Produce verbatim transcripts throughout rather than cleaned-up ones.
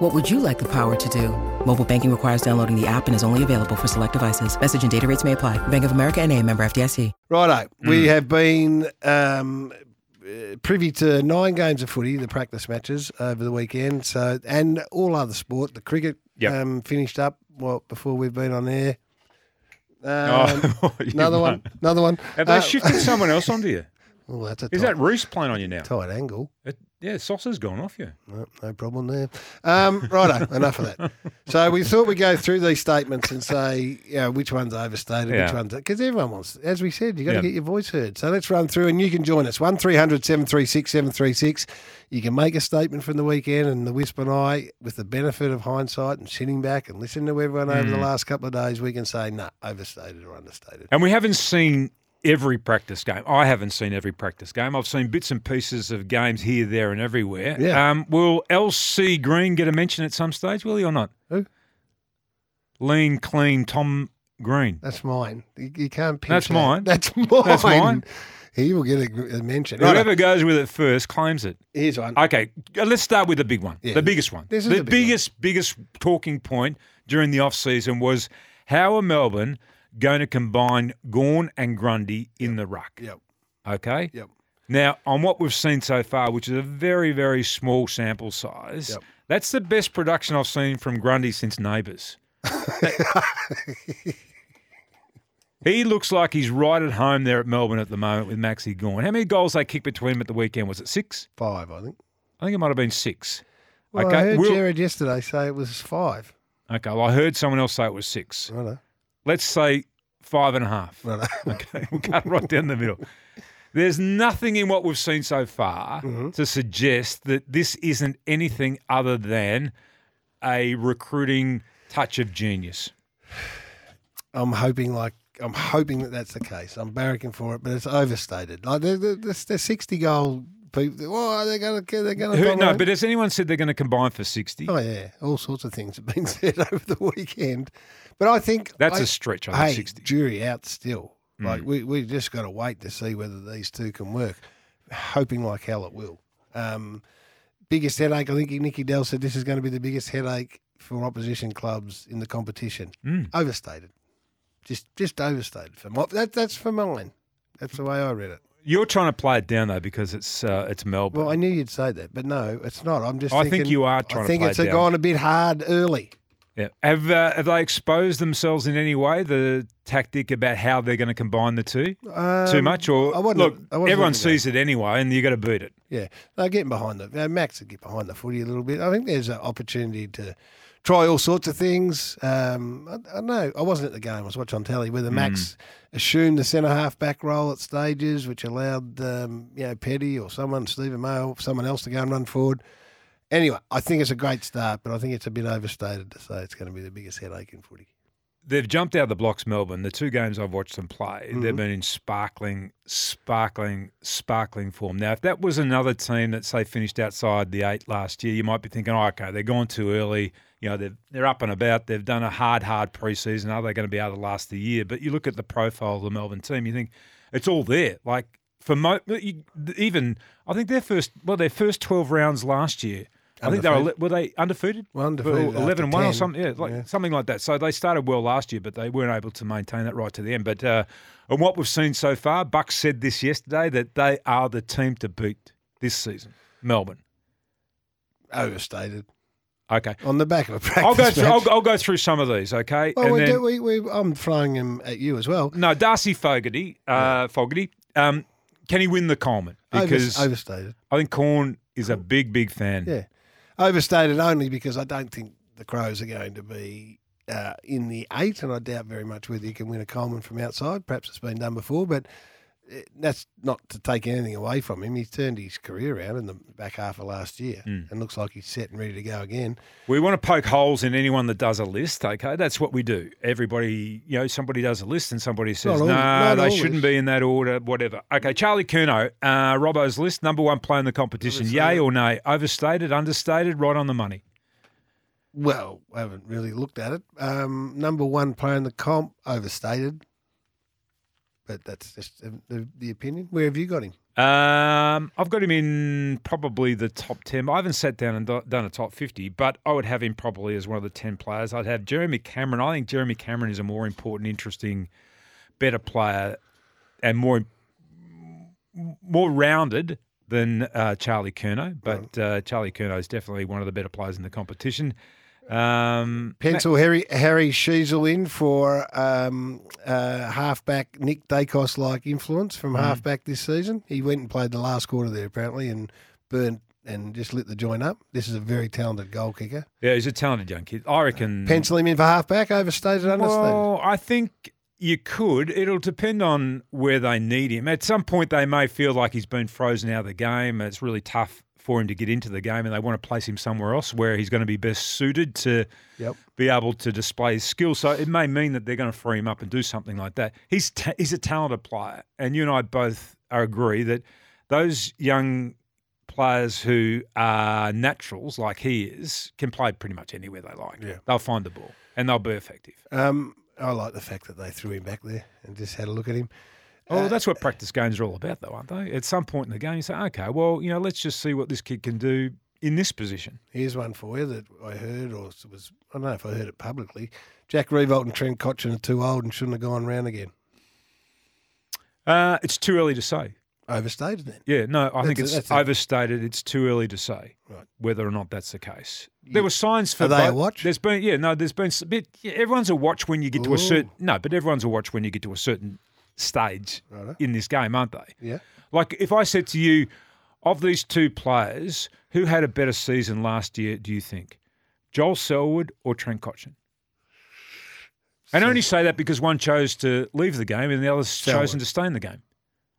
What would you like the power to do? Mobile banking requires downloading the app and is only available for select devices. Message and data rates may apply. Bank of America N A, member F D I C. Righto. Mm. We have been um, privy to nine games of footy, the practice matches over the weekend, so and all other sport. The cricket yep. um, finished up well, before we've been on air. Um, oh, another won. one. Another one. Have uh, they shifted someone else onto you? Well, that's a tight, is that Reece playing on you now? Tight angle. It, yeah, Saucer's gone off you. No, no problem there. Um, righto, enough of that. So we thought we'd go through these statements and say, you know, which one's overstated, yeah. which one's – because everyone wants – as we said, you've got yeah. to get your voice heard. So let's run through and you can join us. one three hundred seven three six seven three six. You can make a statement from the weekend and the Wisp and I, with the benefit of hindsight and sitting back and listening to everyone mm. over the last couple of days, we can say, no, nah, overstated or understated. And we haven't seen – every practice game. I haven't seen every practice game. I've seen bits and pieces of games here, there and everywhere. Yeah. Um, will L C Green get a mention at some stage, will he, or not? Who? Lean, clean, Tom Green. That's mine. You, you can't pitch That's that. mine. That's mine. That's mine. He will get a, a mention. Right. Whoever goes with it first claims it. Here's one. Okay, let's start with the big one, yeah. the biggest one. This is the, the big biggest, one. biggest talking point during the off-season was how are Melbourne – going to combine Gorn and Grundy in yep. the ruck. Yep. Okay? Yep. Now, on what we've seen so far, which is a very, very small sample size, yep. that's the best production I've seen from Grundy since Neighbours. He looks like he's right at home there at Melbourne at the moment with Maxie Gorn. How many goals they kicked between them at the weekend? Was it six? Five, I think. I think it might have been six. Well, okay. I heard we'll... Jared yesterday say it was five. Okay, well, I heard someone else say it was six. I know. Let's say five and a half. No, no. Okay, we'll cut right down the middle. There's nothing in what we've seen so far mm-hmm. to suggest that this isn't anything other than a recruiting touch of genius. I'm hoping, like I'm hoping that that's the case. I'm barracking for it, but it's overstated. Like they're, they're, they're sixty goal people. Oh, they're going to they're going to no. But has anyone said they're going to combine for sixty? Oh yeah, all sorts of things have been said over the weekend. But I think that's I, a stretch. I think hey, sixty. Jury out still. Mm. Like we we just got to wait to see whether these two can work. Hoping like hell it will. Um, biggest headache. I think Nicky Dell said this is going to be the biggest headache for opposition clubs in the competition. Mm. Overstated. Just just overstated for my, that. That's for mine. That's the way I read it. You're trying to play it down though because it's uh, it's Melbourne. Well, I knew you'd say that, but no, it's not. I'm just. I thinking, think you are trying. I think to play it's it down. Gone a bit hard early. Yeah. Have uh, have they exposed themselves in any way, the tactic about how they're going to combine the two? Um, Too much? Or I Look, I everyone sees it anyway and you've got to beat it. Yeah. They're getting behind the uh, – Max will get behind the footy a little bit. I think there's an opportunity to try all sorts of things. Um, I, I know. I wasn't at the game. I was watching on telly whether Max mm. assumed the centre-half back role at stages, which allowed um, you know Petty or someone, Stephen Mayo, someone else to go and run forward. Anyway, I think it's a great start, but I think it's a bit overstated to say it's going to be the biggest headache in footy. They've jumped out of the blocks, Melbourne. The two games I've watched them play, mm-hmm. they've been in sparkling, sparkling, sparkling form. Now, if that was another team that, say, finished outside the eight last year, you might be thinking, oh, okay, they're gone too early. You know, they're, they're up and about. They've done a hard, hard preseason. Are they going to be able to last the year? But you look at the profile of the Melbourne team, you think it's all there. Like, for mo- even I think their first, well, their first twelve rounds last year, Undefeated. I think they were, were they undefeated? Well, undefeated. eleven one or something, yeah, like, yeah, something like that. So they started well last year, but they weren't able to maintain that right to the end. But uh, and what we've seen so far, Buck said this yesterday, that they are the team to beat this season, Melbourne. Overstated. Okay. On the back of a practice I'll go through, match. I'll, I'll go through some of these, okay? Well, and we then, do, we, we, I'm throwing them at you as well. No, Darcy Fogarty, uh, yeah. Fogarty, um, can he win the Coleman? Because Over, overstated. I think Corn is a big, big fan. Yeah. Overstated only because I don't think the Crows are going to be uh, in the eight, and I doubt very much whether you can win a Coleman from outside. Perhaps it's been done before, but that's not to take anything away from him. He's turned his career around in the back half of last year mm. and looks like he's set and ready to go again. We want to poke holes in anyone that does a list, okay? That's what we do. Everybody, you know, somebody does a list and somebody says, no, nah, they shouldn't be in that order, whatever. Okay, Charlie Curnow, uh, Robbo's list, number one player in the competition, yay or nay? Overstated, understated, right on the money? Well, I haven't really looked at it. Um, number one player in the comp, overstated. But that's just the, the opinion. Where have you got him? Um, I've got him in probably the top ten. I haven't sat down and do, done a top fifty, but I would have him probably as one of the ten players. I'd have Jeremy Cameron. I think Jeremy Cameron is a more important, interesting, better player and more more rounded than uh, Charlie Curnow. But uh, Charlie Curnow is definitely one of the better players in the competition. Um, Pencil Matt, Harry Harry Sheezel in for um, uh, halfback Nick Dacos-like influence from mm. halfback this season. He went and played the last quarter there apparently and burnt and just lit the joint up. This is a very talented goal kicker. Yeah, he's a talented young kid. I reckon. Pencil him in for halfback, overstated, understated. Well, I think you could. It'll depend on where they need him. At some point they may feel like he's been frozen out of the game. It's really tough for him to get into the game and they want to place him somewhere else where he's going to be best suited to yep. be able to display his skill. So it may mean that they're going to free him up and do something like that. He's ta- he's a talented player and you and I both are agree that those young players who are naturals like he is can play pretty much anywhere they like. Yeah. They'll find the ball and they'll be effective. Um, I like the fact that they threw him back there and just had a look at him. Oh, that's what practice games are all about, though, aren't they? At some point in the game, you say, okay, well, you know, let's just see what this kid can do in this position. Here's one for you that I heard, or was I don't know if I heard it publicly. Jack Riewoldt and Trent Cotchin are too old and shouldn't have gone round again. Uh, it's too early to say. Overstated then? Yeah, no, I that's think it's a, overstated. A... It's too early to say right. whether or not that's the case. You, there were signs for that. Are they both. A watch? There's been, yeah, no, there's been a bit. Yeah, everyone's a watch when you get Ooh. to a certain. No, but everyone's a watch when you get to a certain stage right. in this game, aren't they? Yeah. Like if I said to you, of these two players, who had a better season last year, do you think? Joel Selwood or Trent Cotchin? So, and I only say that because one chose to leave the game and the other's Selwood. chosen to stay in the game.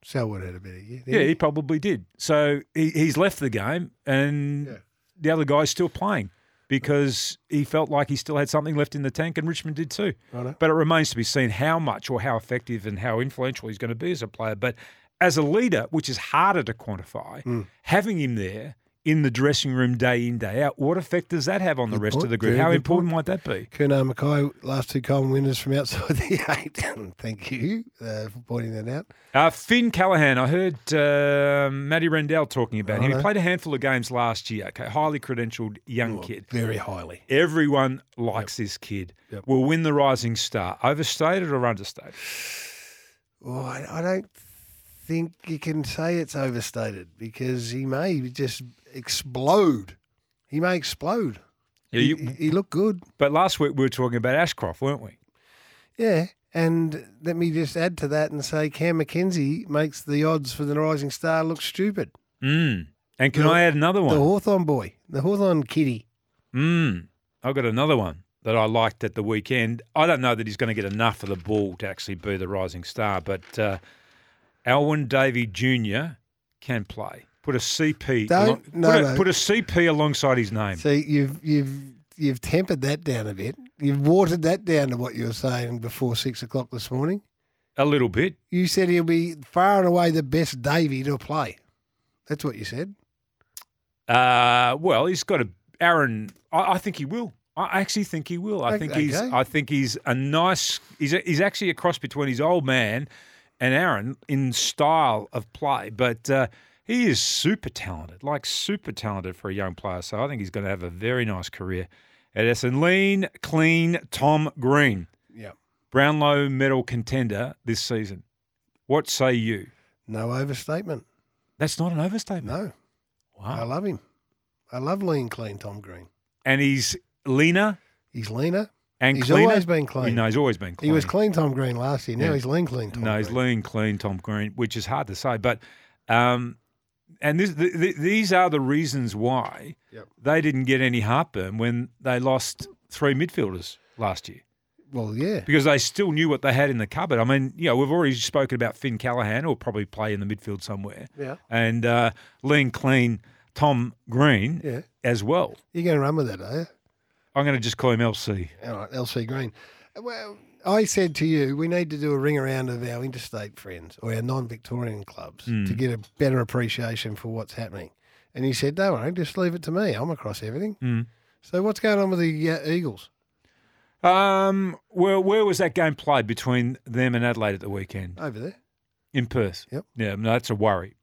Selwood had a better year. Yeah, he? he probably did. So he, he's left the game and yeah. the other guy's still playing because he felt like he still had something left in the tank, and Richmond did too. Right. But it remains to be seen how much or how effective and how influential he's going to be as a player. But as a leader, which is harder to quantify, mm. having him there in the dressing room day in, day out, what effect does that have on good the rest point. of the group? Very how important point. might that be? Curnow Mackay, last two Collingwood winners from outside the eight. Thank you uh, for pointing that out. Uh, Finn Callaghan, I heard uh, Matty Rendell talking about oh, him. He no. played a handful of games last year. Okay, highly credentialed young oh, kid. Very highly. Everyone likes yep. this kid. Yep. Will win the Rising Star. Overstated or understated? Well, I, I don't think you can say it's overstated because he may just explode. He may explode. Yeah, you, he, he looked good. But last week we were talking about Ashcroft, weren't we? Yeah, and let me just add to that and say Cam McKenzie makes the odds for the Rising Star look stupid. Mm. And can the, I add another one? The Hawthorn boy, the Hawthorn kitty. Mm. I've got another one that I liked at the weekend. I don't know that he's going to get enough of the ball to actually be the Rising Star, but uh, Alwyn Davy Junior can play. Put a C P, along, no, put, a, no. put a C P alongside his name. See, you've you've you've tempered that down a bit. You've watered that down to what you were saying before six o'clock this morning. A little bit. You said he'll be far and away the best Davey to play. That's what you said. Uh well, he's got a Aaron. I, I think he will. I actually think he will. I think okay. he's. I think he's a nice. He's a, he's actually a cross between his old man and Aaron in style of play, but. Uh, He is super talented, like super talented for a young player. So I think he's going to have a very nice career at Essendon. Lean, clean, Tom Green. Yeah. Brownlow medal contender this season. What say you? No overstatement. That's not an overstatement. No. Wow. I love him. I love lean, clean, Tom Green. And he's leaner. He's leaner. And he's cleaner. always been clean. No, he's always been clean. He was clean, Tom Green, last year. Now yeah. he's lean, clean, Tom no, Green. No, he's lean, clean, Tom Green, which is hard to say. But um, And this, th- th- these are the reasons why yep. they didn't get any heartburn when they lost three midfielders last year. Well, yeah. Because they still knew what they had in the cupboard. I mean, you know, we've already spoken about Finn Callaghan, who'll probably play in the midfield somewhere. Yeah. And uh, lean, clean, Tom Green yeah. as well. You're going to run with that, are you? I'm going to just call him L C. All right, L C Green. Well, I said to you, we need to do a ring around of our interstate friends or our non-Victorian clubs mm. to get a better appreciation for what's happening. And you said, don't worry, just leave it to me. I'm across everything. Mm. So what's going on with the uh, Eagles? Um, well, where was that game played between them and Adelaide at the weekend? Over there. In Perth. Yep. Yeah, no, that's a worry.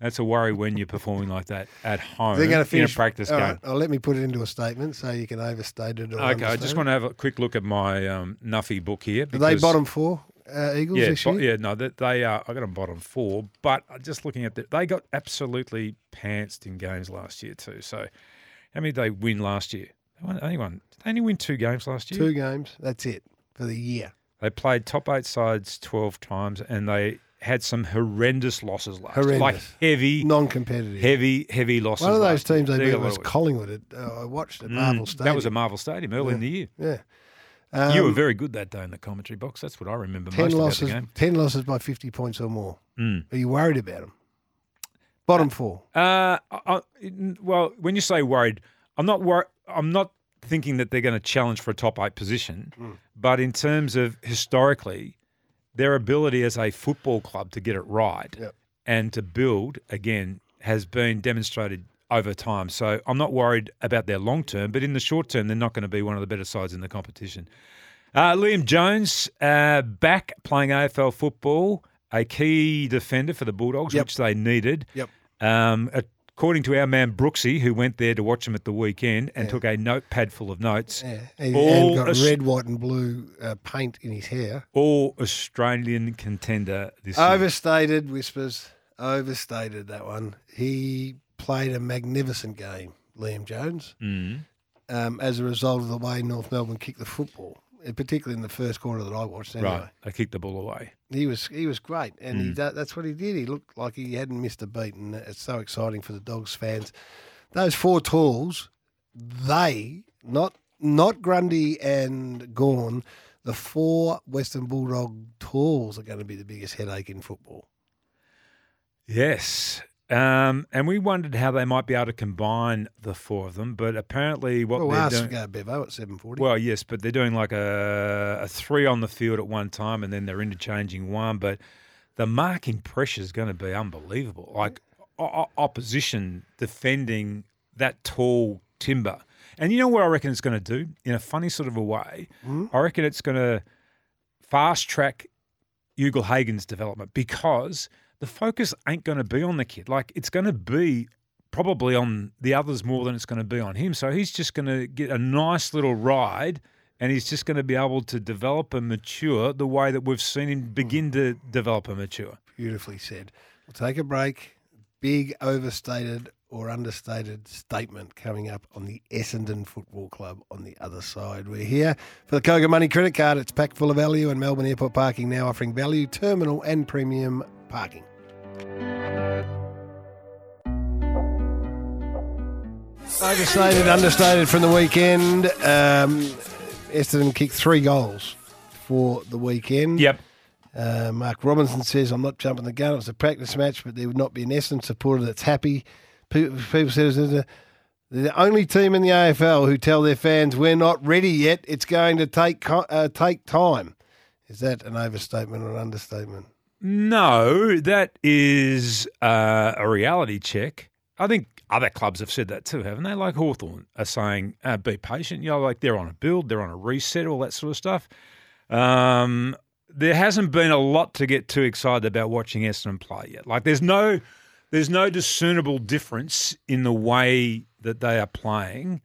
That's a worry when you're performing like that at home They're going to finish, in a practice all game. Right, oh, let me put it into a statement so you can overstate it. Or okay, I just it. want to have a quick look at my um, Nuffy book here. Because, are they bottom four uh, Eagles yeah, this year? Bo- yeah, no, they, they are. I got them bottom four, but just looking at that, they got absolutely pantsed in games last year too. So how many did they win last year? They won, only won, did they only win two games last year? Two games, that's it for the year. They played top eight sides twelve times and they – had some horrendous losses last year. Like heavy. Non-competitive. Heavy, heavy losses. One of those teams they beat was Collingwood. At, uh, I watched at mm, Marvel Stadium. That was at Marvel Stadium early yeah. in the year. Yeah. Um, you were very good that day in the commentary box. That's what I remember most losses, about the game. Ten losses by fifty points or more. Mm. Are you worried about them? Bottom uh, four. Uh, I, well, when you say worried, I'm not worried. I'm not thinking that they're going to challenge for a top eight position, mm. but in terms of historically, their ability as a football club to get it right yep. and to build, again, has been demonstrated over time. So I'm not worried about their long term, but in the short term, they're not going to be one of the better sides in the competition. Uh, Liam Jones, uh, back playing A F L football, a key defender for the Bulldogs, yep. which they needed. Yep. Um, according to our man Brooksy, who went there to watch him at the weekend and yeah. took a notepad full of notes. Yeah. He's all got Aus- red, white and blue uh, paint in his hair. All Australian contender this year. Overstated, Whispers. Overstated that one. He played a magnificent game, Liam Jones, mm. um, as a result of the way North Melbourne kicked the football, particularly in the first quarter that I watched. Anyway. Right, they kicked the ball away. He was he was great, and mm. he, that's what he did. He looked like he hadn't missed a beat, and it's so exciting for the Dogs fans. Those four talls, they, not not Grundy and Gorn, the four Western Bulldog talls are going to be the biggest headache in football. Yes, um, and we wondered how they might be able to combine the four of them, but apparently what well, they're ask doing... Well, ask Bevo at seven forty. Well, yes, but they're doing like a, a three on the field at one time and then they're interchanging one, but the marking pressure is going to be unbelievable. Like o- opposition defending that tall timber. And you know what I reckon it's going to do? In a funny sort of a way, mm-hmm. I reckon it's going to fast-track Ugle Hagen's development because... the focus ain't going to be on the kid. Like, it's going to be probably on the others more than it's going to be on him. So he's just going to get a nice little ride and he's just going to be able to develop and mature the way that we've seen him begin to develop and mature. Beautifully said. We'll take a break. Big overstated or understated statement coming up on the Essendon Football Club on the other side. We're here for the Kogan Money Credit Card. It's packed full of value and Melbourne Airport Parking now offering value, terminal and premium parking. Overstated, understated from the weekend. Um, Essendon kicked three goals for the weekend. Yep. Uh, Mark Robinson says, I'm not jumping the gun. It was a practice match, but there would not be an Essendon supporter that's happy. People, people said, they're the only team in the A F L who tell their fans, we're not ready yet. It's going to take uh, take time. Is that an overstatement or an understatement? No, that is uh, a reality check. I think other clubs have said that too, haven't they? Like Hawthorn are saying, uh, be patient. You know, like they're on a build, they're on a reset, all that sort of stuff. Um, there hasn't been a lot to get too excited about watching Essendon play yet. Like there's no, there's no discernible difference in the way that they are playing.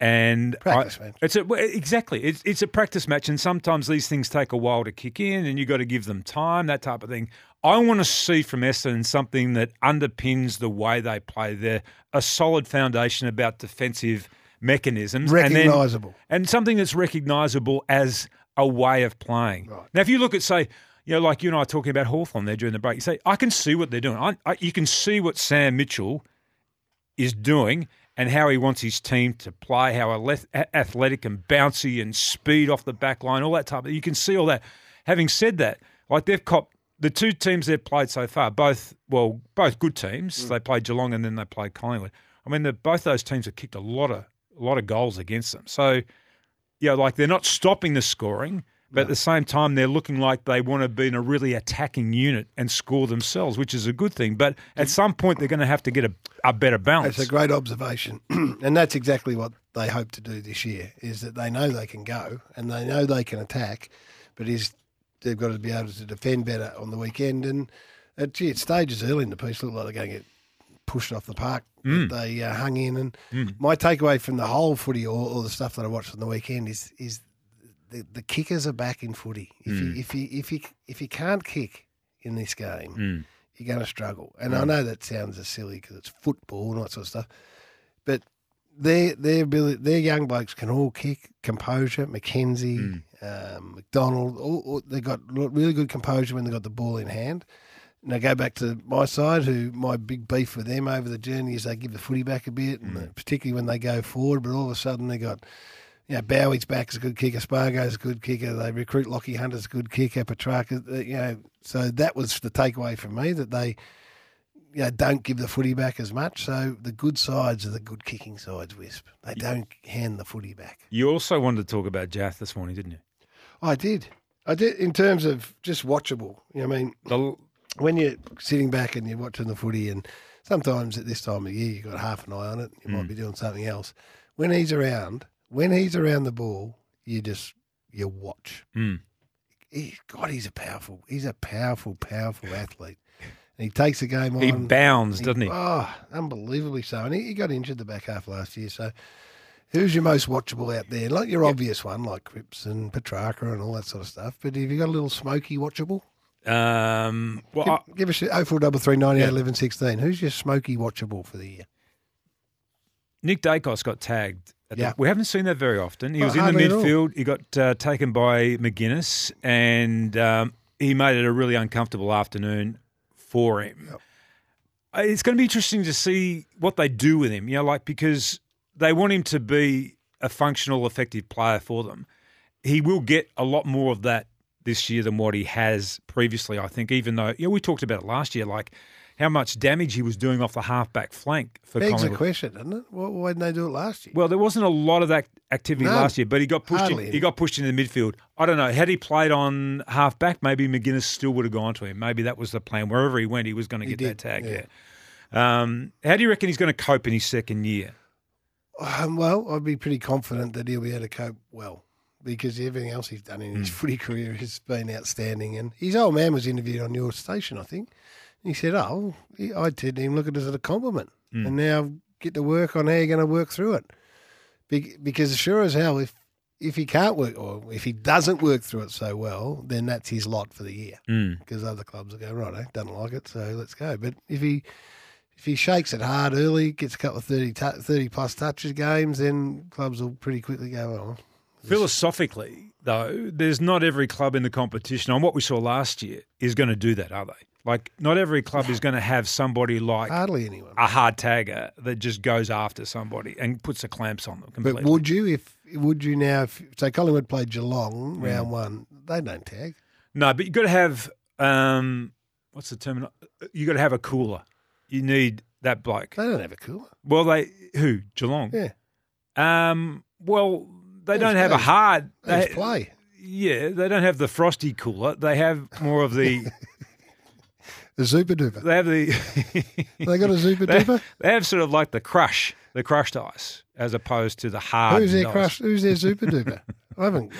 And practice I, match. It's a, exactly. It's, it's a practice match, and sometimes these things take a while to kick in, and you've got to give them time, that type of thing. I want to see from Essendon something that underpins the way they play. They're a solid foundation about defensive mechanisms. Recognisable. And, then, and something that's recognisable as a way of playing. Right. Now, if you look at, say, you know, like you and I are talking about Hawthorn there during the break, you say, I can see what they're doing. I, I, you can see what Sam Mitchell is doing. and how he wants his team to play, how athletic and bouncy and speed off the back line, all that type of, you can see all that. Having said that, like they've copped the two teams they've played so far, both well, both good teams. Mm. They played Geelong and then they played Collingwood. I mean, the, both those teams have kicked a lot of a lot of goals against them. So, you know, like they're not stopping the scoring, but no. at the same time they're looking like they want to be in a really attacking unit and score themselves, which is a good thing. But at some point they're going to have to get a, a better balance. That's a great observation. And that's exactly what they hope to do this year, is that they know they can go and they know they can attack, but is they've got to be able to defend better on the weekend. And, uh, gee, at stages early in the piece, look like they're going to get pushed off the park. Mm. They uh, hung in. And mm. my takeaway from the whole footy, or, or the stuff that I watched on the weekend, is is the, the kickers are back in footy. If, mm. you, if, you, if, you, if you can't kick in this game, mm. you're going to struggle. And mm. I know that sounds silly because it's football and all that sort of stuff, but their, their, ability, their young blokes can all kick. Composure, McKenzie, mm. Um, McDonald, all, all, they got really good composure when they got the ball in hand. Now go back to my side, who my big beef with them over the journey is they give the footy back a bit, mm. and particularly when they go forward. But all of a sudden they got, you know, Bowie's back is a good kicker, Spargo's a good kicker. They recruit Lockie Hunter's a good kicker, Petrarca. You know, so that was the takeaway from me, that they, you know, don't give the footy back as much. So the good sides are the good kicking sides. Wisp, they don't hand the footy back. You also wanted to talk about Jath this morning, didn't you? I did. I did, in terms of just watchable. You know, I mean, the, when you're sitting back and you're watching the footy, and sometimes at this time of year you've got half an eye on it, you mm. might be doing something else. When he's around, when he's around the ball, you just, you watch. Mm. He, God, he's a powerful, he's a powerful, powerful athlete. And he takes the game on. He bounds, he, doesn't he? Oh, unbelievably so. And he, he got injured the back half last year, so... Who's your most watchable out there? Like your yep. obvious one, like Cripps and Petrarca and all that sort of stuff. But have you got a little smoky watchable? Um, well, give, I, give us your oh four double three ninety-eight eleven sixteen. Who's your smoky watchable for the year? Nick Dacos got tagged. At yeah. the, we haven't seen that very often. He oh, was in the midfield. He got uh, taken by McGuinness, and um, he made it a really uncomfortable afternoon for him. Yep. It's going to be interesting to see what they do with him. You know, like, because they want him to be a functional, effective player for them. He will get a lot more of that this year than what he has previously, I think, even though, you know, we talked about it last year, like how much damage he was doing off the half-back flank for Collingwood. Begs a question, doesn't it? Why didn't they do it last year? Well, there wasn't a lot of that activity no, last year, but he got pushed in, he got pushed into the midfield. I don't know. Had he played on half-back, maybe McGuinness still would have gone to him. Maybe that was the plan. Wherever he went, he was going to get did, that tag. Yeah. yeah. Um, how do you reckon he's going to cope in his second year? Um, well, I'd be pretty confident that he'll be able to cope well, because everything else he's done in his mm. footy career has been outstanding. And his old man was interviewed on your station, I think. And he said, oh, he, I said to him, look at it as a compliment. Mm. And now get to work on how you're going to work through it. Be- because sure as hell, if, if he can't work, or if he doesn't work through it so well, then that's his lot for the year. Because mm. other clubs will go, right, eh, doesn't like it, so let's go. But if he... If he shakes it hard early, gets a couple of thirty-plus touches games, then clubs will pretty quickly go on. Philosophically, though, there's not every club in the competition, on what we saw last year, is going to do that, are they? Like, not every club is going to have somebody like hardly anyone a hard tagger that just goes after somebody and puts the clamps on them completely. But would you, if would you now, if, say Collingwood played Geelong round yeah. one, they don't tag. No, but you've got to have, um, what's the term? You've got to have a cooler. You need that bloke. They don't have a cooler. Well, they who Geelong. Yeah. Um. Well, they, they don't have play. a hard. They, they play. Yeah, they don't have the frosty cooler. They have more of the the super duper. They have the. They got a super duper. They, they have sort of like the crush, the crushed ice, as opposed to the hard. Who's their ice. crush? Who's their super duper? I haven't.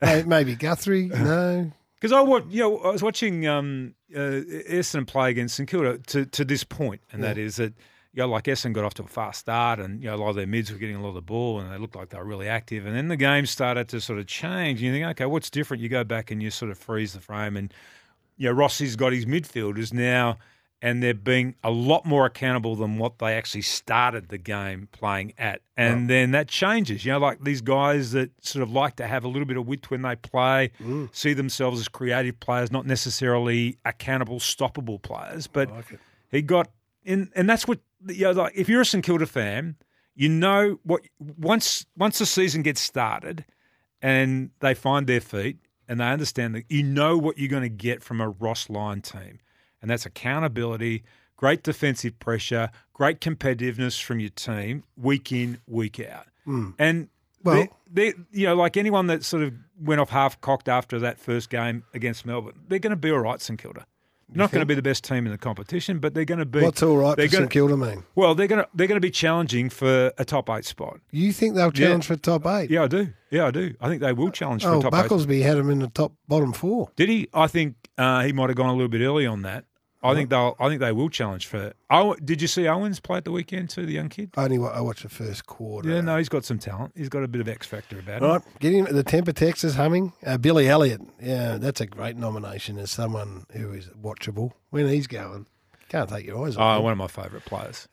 Uh, maybe Guthrie. No. Because I watch, you know, I was watching um, uh, Essendon play against St Kilda to, to this point, and yeah. that is that, you know, like Essendon got off to a fast start, and you know, a lot of their mids were getting a lot of the ball, and they looked like they were really active, and then the game started to sort of change. And you think, okay, what's different? You go back and you sort of freeze the frame, and you know, Rossi's got his midfielders now, and they're being a lot more accountable than what they actually started the game playing at, and right. then that changes. You know, like these guys that sort of like to have a little bit of wit when they play, mm. see themselves as creative players, not necessarily accountable, stoppable players. But like he got in, and that's what you know, like if you're a St Kilda fan, you know what once once the season gets started and they find their feet and they understand that you know what you're going to get from a Ross Lyon team, and that's accountability, great defensive pressure, great competitiveness from your team week in, week out. Mm. And well, they, they, you know, like anyone that sort of went off half-cocked after that first game against Melbourne, they're going to be all right, St Kilda. They're not going to be the best team in the competition, but they're going to be... What's all right for St Kilda mean? Well, they're going to they're going to be challenging for a top eight spot. You think they'll challenge yeah. for top eight? Yeah, I do. Yeah, I do. I think they will challenge oh, for top Bucklesby eight. Oh, Bucklesby had them in the top bottom four. Did he? I think uh, he might have gone a little bit early on that. I think they'll. I think they will challenge for it. Oh, did you see Owens play at the weekend too? The young kid. Only I watched the first quarter. Yeah, no, he's got some talent. He's got a bit of X factor about him. All right, getting the temper text is humming. Uh, Billy Elliott. Yeah, that's a great nomination as someone who is watchable when he's going. Can't take your eyes off. Oh, him. One of my favourite players.